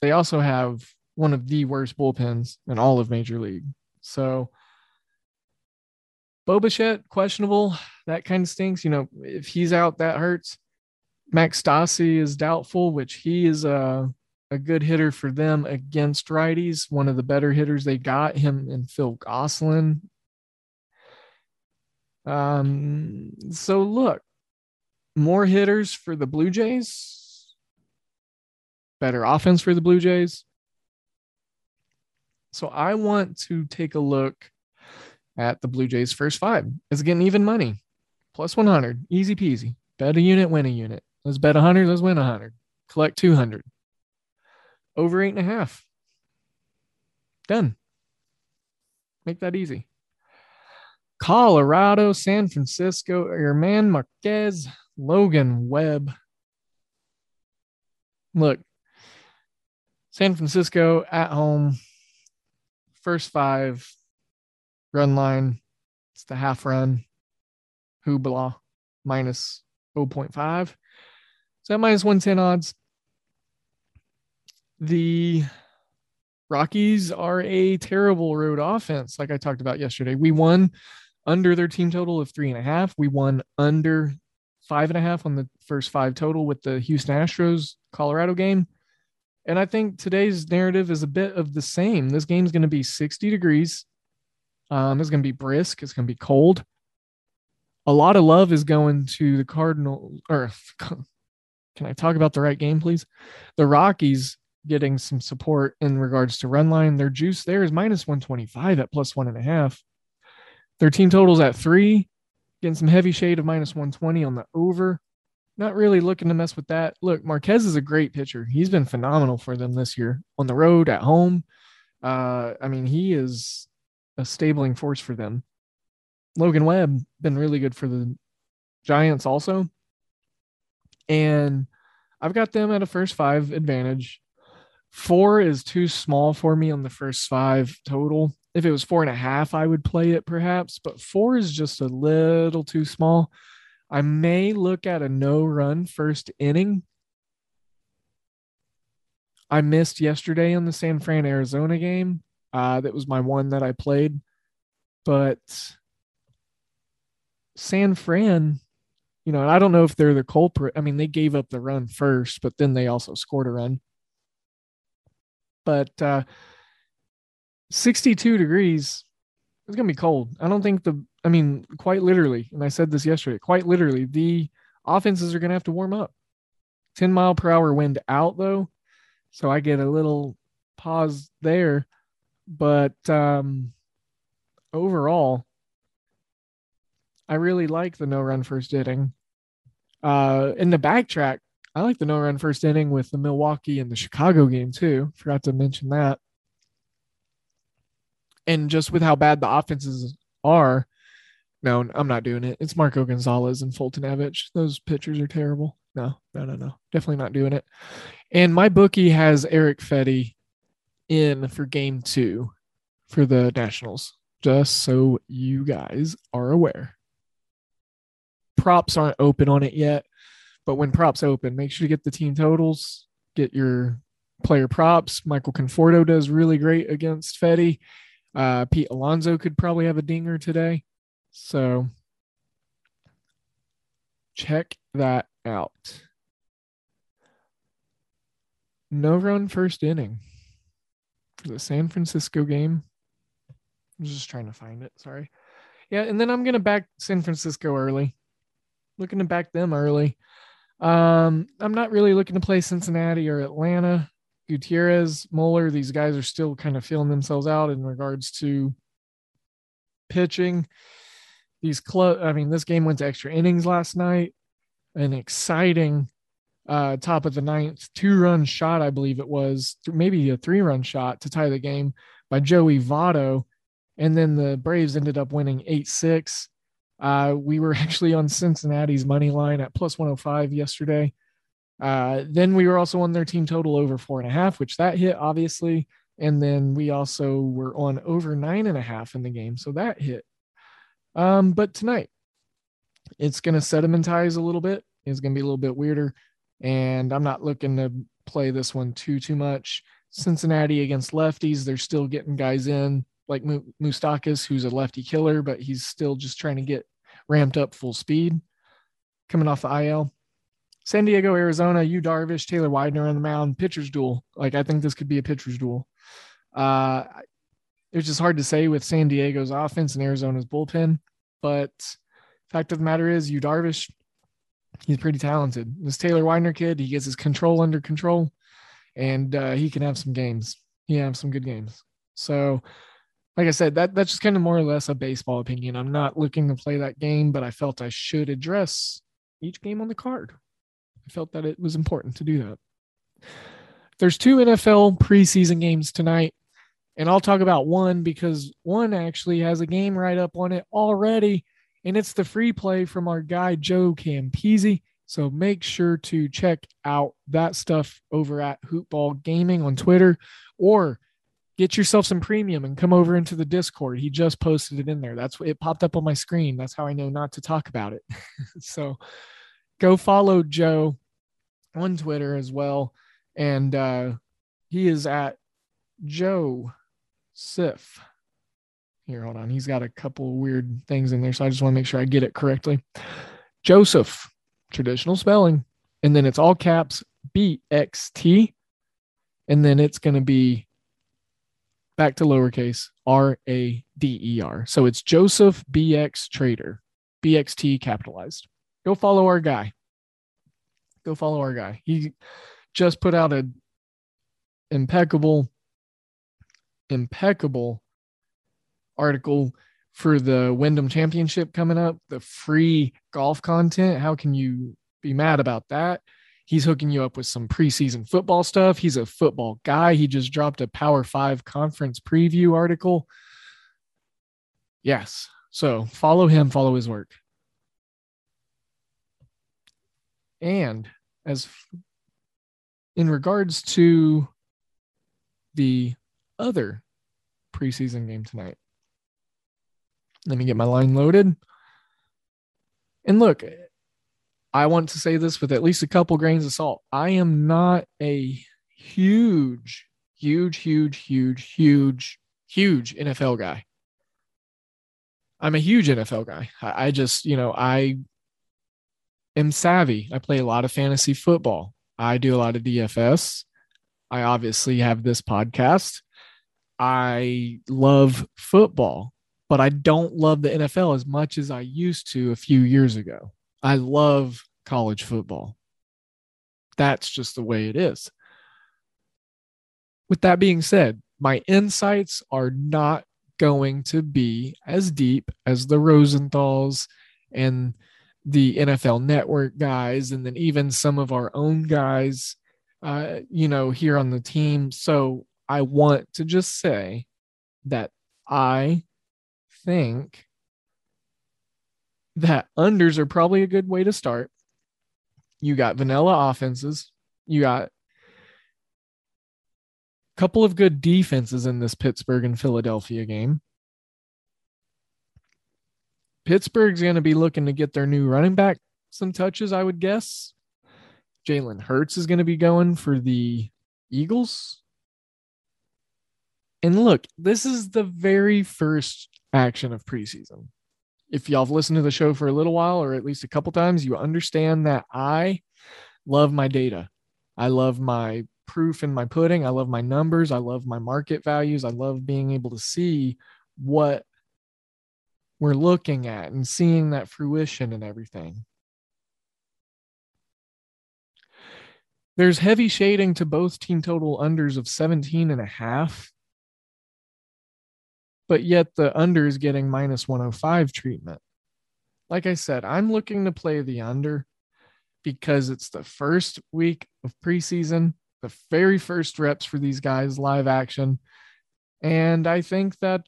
they also have one of the worst bullpens in all of Major League. So Bo Bichette, questionable. That kind of stinks. You know, if he's out, that hurts. Max Stassi is doubtful, which he is a, a good hitter for them against righties. One of the better hitters they got, him and Phil Gosselin. Um, so, look, more hitters for the Blue Jays. Better offense for the Blue Jays. So I want to take a look at the Blue Jays' first five. It's getting even money. Plus one hundred. Easy peasy. Bet a unit, win a unit. Let's bet one hundred. Let's win one hundred. Collect two hundred. Over eight and a half. Done. Make that easy. Colorado, San Francisco, Herman Marquez, Logan Webb. Look, San Francisco at home. First five. Run line, it's the half run. Hoopball minus zero point five. So that minus one ten odds. The Rockies are a terrible road offense, like I talked about yesterday. We won under their team total of three and a half. We won under five and a half on the first five total with the Houston Astros Colorado game. And I think today's narrative is a bit of the same. This game's going to be sixty degrees. Um, it's going to be brisk. It's going to be cold. A lot of love is going to the Cardinals. Or can I talk about the right game, please? The Rockies getting some support in regards to run line. Their juice there is minus one twenty-five at plus one and a half. Their team totals at three. Getting some heavy shade of minus one twenty on the over. Not really looking to mess with that. Look, Marquez is a great pitcher. He's been phenomenal for them this year on the road, at home. Uh, I mean, he is a stabling force for them. Logan Webb been really good for the Giants also. And I've got them at a first five advantage. Four is too small for me on the first five total. If it was four and a half, I would play it perhaps, but four is just a little too small. I may look at a no run first inning. I missed yesterday on the San Fran Arizona game. Uh, that was my one that I played. But San Fran, you know, and I don't know if they're the culprit. I mean, they gave up the run first, but then they also scored a run. But uh, sixty-two degrees, it's going to be cold. I don't think the, I mean, quite literally, and I said this yesterday, quite literally, the offenses are going to have to warm up. ten mile per hour wind out, though. So I get a little pause there. But um, overall, I really like the no-run first inning. Uh, in the backtrack, I like the no-run first inning with the Milwaukee and the Chicago game, too. Forgot to mention that. And just with how bad the offenses are, no, I'm not doing it. It's Marco Gonzalez and Foltynewicz. Those pitchers are terrible. No, no, no, no. Definitely not doing it. And my bookie has Erick Fedde in for game two for the Nationals, just so you guys are aware. Props aren't open on it yet, but when props open, make sure to get the team totals, get your player props. Michael Conforto does really great against Fetty. Uh, Pete Alonso could probably have a dinger today. So check that out. No run first inning. The San Francisco game. I'm just trying to find it. Sorry. Yeah, and then I'm going to back San Francisco early. Looking to back them early. Um, I'm not really looking to play Cincinnati or Atlanta. Gutierrez, Mueller, these guys are still kind of feeling themselves out in regards to pitching. These close. I mean, this game went to extra innings last night. An exciting uh, top of the ninth, two-run shot, I believe it was, th- maybe a three-run shot to tie the game by Joey Votto, and then the Braves ended up winning eight six. Uh, we were actually on Cincinnati's money line at plus one oh five yesterday. Uh, then we were also on their team total over four and a half, which that hit obviously. And then we also were on over nine and a half in the game. So that hit. Um, but tonight it's going to sedimentize a little bit. It's going to be a little bit weirder. And I'm not looking to play this one too, too much. Cincinnati against lefties. They're still getting guys in like Moustakas, who's a lefty killer, but he's still just trying to get ramped up full speed coming off the I L. San Diego, Arizona, Yu Darvish, Taylor Widener on the mound, pitcher's duel. Like, I think this could be a pitcher's duel. Uh, it's just hard to say with San Diego's offense and Arizona's bullpen, but fact of the matter is, Yu Darvish, he's pretty talented. This Taylor Widener kid, he gets his control under control, and uh, he can have some games. He can have some good games. So, like I said, that that's just kind of more or less a baseball opinion. I'm not looking to play that game, but I felt I should address each game on the card. I felt that it was important to do that. There's two N F L preseason games tonight, and I'll talk about one because one actually has a game right up on it already, and it's the free play from our guy Joe Campese. So make sure to check out that stuff over at Hoop Ball Gaming on Twitter, or get yourself some premium and come over into the Discord. He just posted it in there. That's what it popped up on my screen. That's how I know not to talk about it. So go follow Joe on Twitter as well. And uh, he is at Joe Sif. Here, hold on. He's got a couple weird things in there, so I just want to make sure I get it correctly. Joseph, traditional spelling. And then it's all caps, B X T. And then it's going to be back to lowercase, R A D E R. So it's Joseph B X Trader, B X T capitalized. Go follow our guy. Go follow our guy. He just put out an impeccable, impeccable article for the Wyndham Championship coming up, the free golf content. How can you be mad about that? He's hooking you up with some preseason football stuff. He's a football guy. He just dropped a Power Five conference preview article. Yes. So follow him, follow his work. And as in regards to the other preseason game tonight, let me get my line loaded. And look, I want to say this with at least a couple grains of salt. I am not a huge, huge, huge, huge, huge, huge N F L guy. I'm a huge N F L guy. I, I just, you know, I... I'm savvy. I play a lot of fantasy football. I do a lot of D F S. I obviously have this podcast. I love football, but I don't love the N F L as much as I used to a few years ago. I love college football. That's just the way it is. With that being said, my insights are not going to be as deep as the Rosenthals and the N F L Network guys, and then even some of our own guys, uh, you know, here on the team. So I want to just say that I think that unders are probably a good way to start. You got vanilla offenses. You got a couple of good defenses in this Pittsburgh and Philadelphia game. Pittsburgh's going to be looking to get their new running back some touches, I would guess. Jalen Hurts is going to be going for the Eagles. And look, this is the very first action of preseason. If y'all have listened to the show for a little while, or at least a couple times, you understand that I love my data. I love my proof in my pudding. I love my numbers. I love my market values. I love being able to see what we're looking at and seeing that fruition and everything. There's heavy shading to both team total unders of seventeen and a half. But yet the under is getting minus one oh five treatment. Like I said, I'm looking to play the under because it's the first week of preseason, the very first reps for these guys, live action. And I think that,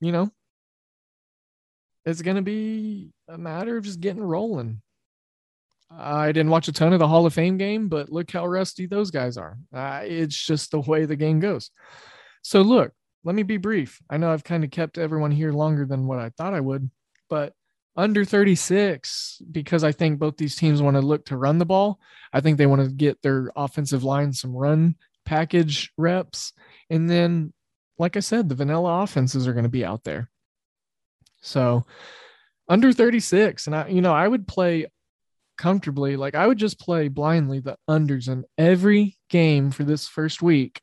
you know, it's going to be a matter of just getting rolling. I didn't watch a ton of the Hall of Fame game, but look how rusty those guys are. Uh, it's just the way the game goes. So look, let me be brief. I know I've kind of kept everyone here longer than what I thought I would, but under thirty-six, because I think both these teams want to look to run the ball. I think they want to get their offensive line some run package reps. And then, like I said, the vanilla offenses are going to be out there. So under thirty-six, and I, you know, I would play comfortably. Like I would just play blindly the unders in every game for this first week.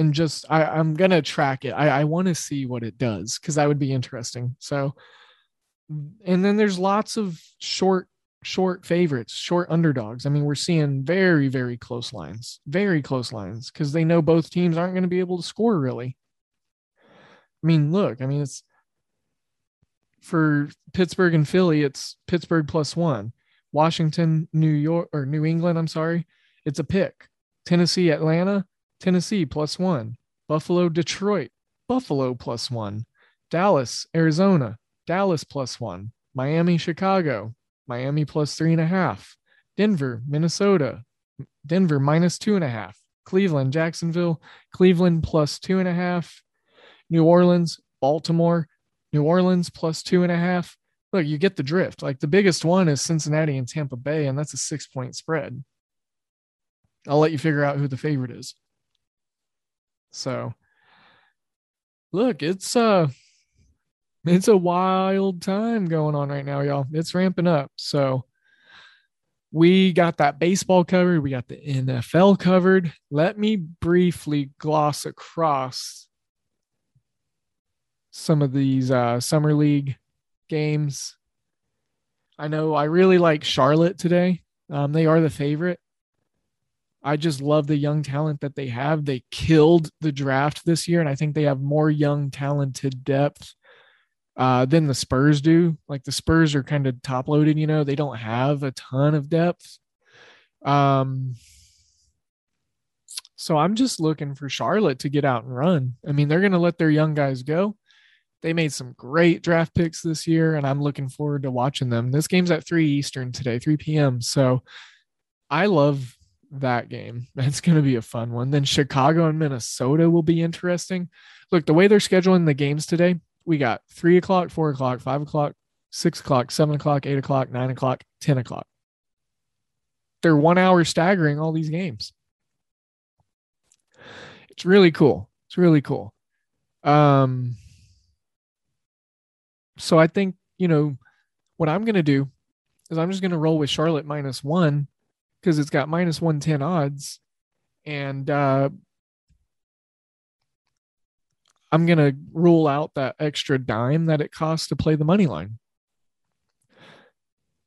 And just, I, I'm going to track it. I, I want to see what it does because that would be interesting. So, and then there's lots of short, short favorites, short underdogs. I mean, we're seeing very, very close lines, very close lines because they know both teams aren't going to be able to score really. I mean, look, I mean, it's for Pittsburgh and Philly, it's Pittsburgh plus one. Washington, New York, or New England, I'm sorry, it's a pick. Tennessee, Atlanta. Tennessee plus one, Buffalo, Detroit, Buffalo plus one, Dallas, Arizona, Dallas plus one, Miami, Chicago, Miami plus three and a half, Denver, Minnesota, Denver minus two and a half, Cleveland, Jacksonville, Cleveland plus two and a half, New Orleans, Baltimore, New Orleans plus two and a half. Look, you get the drift. Like the biggest one is Cincinnati and Tampa Bay, and that's a six point spread. I'll let you figure out who the favorite is. So look, it's uh it's a wild time going on right now, y'all. It's ramping up. So we got that baseball covered, we got the N F L covered. Let me briefly gloss across some of these uh summer league games. I know I really like Charlotte today. Um, they are the favorite. I just love the young talent that they have. They killed the draft this year, and I think they have more young, talented depth uh, than the Spurs do. Like the Spurs are kind of top-loaded, you know. They don't have a ton of depth. Um, so I'm just looking for Charlotte to get out and run. I mean, they're going to let their young guys go. They made some great draft picks this year, and I'm looking forward to watching them. This game's at three Eastern today, three p.m. So I love that game. That's going to be a fun one. Then Chicago and Minnesota will be interesting. Look, the way they're scheduling the games today, we got three o'clock, four o'clock, five o'clock, six o'clock, seven o'clock, eight o'clock, nine o'clock, ten o'clock. They're one hour staggering all these games. It's really cool. It's really cool. Um, so I think, you know, what I'm going to do is I'm just going to roll with Charlotte minus one, because it's got minus one ten odds. And uh, I'm going to rule out that extra dime that it costs to play the money line.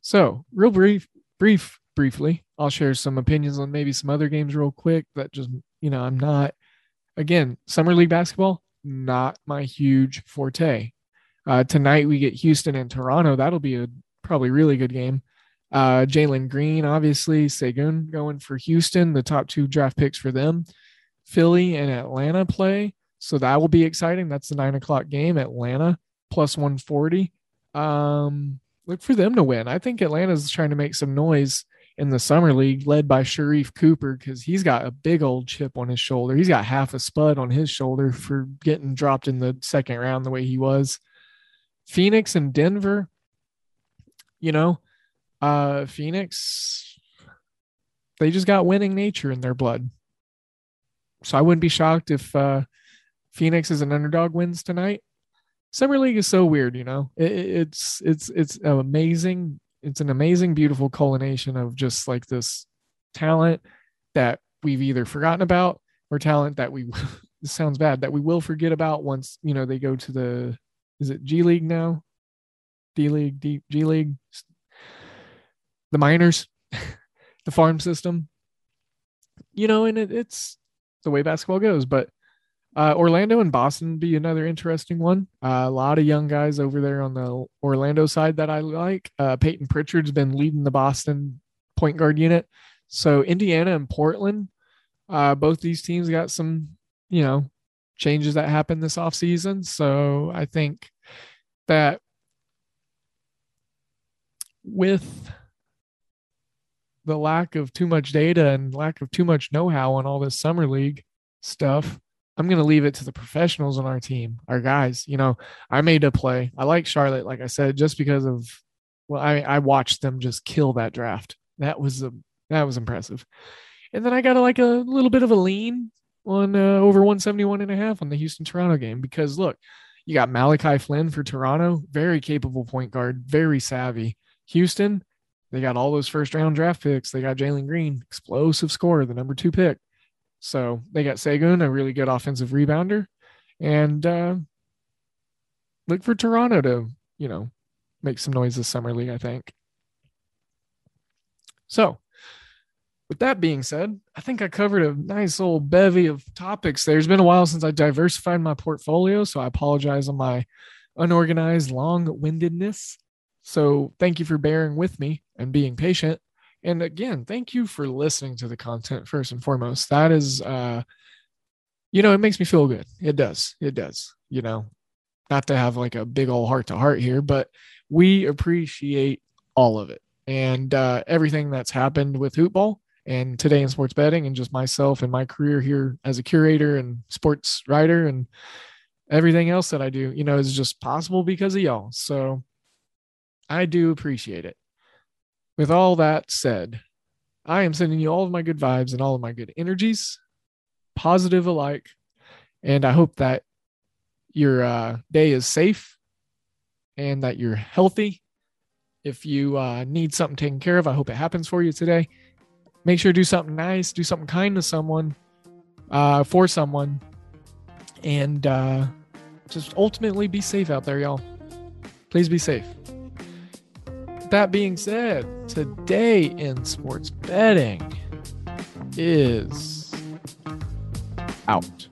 So real brief, brief, briefly, I'll share some opinions on maybe some other games real quick that just, you know, I'm not, again, summer league basketball, not my huge forte. Uh, tonight we get Houston and Toronto. That'll be a probably really good game. Uh, Jalen Green, obviously, Seigun going for Houston, the top two draft picks for them. Philly and Atlanta play, so that will be exciting. That's the nine o'clock game. Atlanta plus one forty. Um, look for them to win. I think Atlanta's trying to make some noise in the summer league, led by Sharif Cooper, because he's got a big old chip on his shoulder. He's got half a spud on his shoulder for getting dropped in the second round the way he was. Phoenix and Denver, you know, Uh, Phoenix, they just got winning nature in their blood. So I wouldn't be shocked if uh, Phoenix is an underdog, wins tonight. Summer League is so weird, you know. It, it's it's it's amazing. It's an amazing, beautiful culmination of just like this talent that we've either forgotten about or talent that we this sounds bad that we will forget about once, you know, they go to the is it G League now? D League, D, G League, the minors, the farm system. You know, and it, it's the way basketball goes, but Uh, Orlando and Boston be another interesting one. Uh, a lot of young guys over there on the Orlando side that I like. Uh, Peyton Pritchard's been leading the Boston point guard unit. So Indiana and Portland, uh, both these teams got some, you know, changes that happened this offseason. So I think that with the lack of too much data and lack of too much know-how on all this summer league stuff, I'm going to leave it to the professionals on our team, our guys. You know, I made a play. I like Charlotte, like I said, just because of, well, I I watched them just kill that draft. That was a, that was impressive. And then I got a, like a little bit of a lean on uh, over one seventy-one and a half on the Houston-Toronto game because, look, you got Malachi Flynn for Toronto, very capable point guard, very savvy. Houston, they got all those first-round draft picks. They got Jalen Green, explosive scorer, the number two pick. So they got Sagun, a really good offensive rebounder, and uh, look for Toronto to, you know, make some noise this summer league, I think. So with that being said, I think I covered a nice old bevy of topics. There's been a while since I diversified my portfolio, so I apologize on my unorganized long-windedness. So thank you for bearing with me and being patient. And again, thank you for listening to the content first and foremost. That is, uh, you know, it makes me feel good. It does. It does. You know, not to have like a big old heart to heart here, but we appreciate all of it and uh, everything that's happened with Hoop Ball and Today in Sports Betting and just myself and my career here as a curator and sports writer and everything else that I do, you know, is just possible because of y'all. So I do appreciate it. With all that said, I am sending you all of my good vibes and all of my good energies, positive alike, and I hope that your uh, day is safe and that you're healthy. If you uh, need something taken care of, I hope it happens for you today. Make sure to do something nice, do something kind to someone, uh, for someone, and uh, just ultimately be safe out there, y'all. Please be safe. That being said, Today in Sports Betting is out.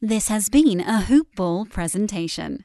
This has been a Hoop Ball presentation.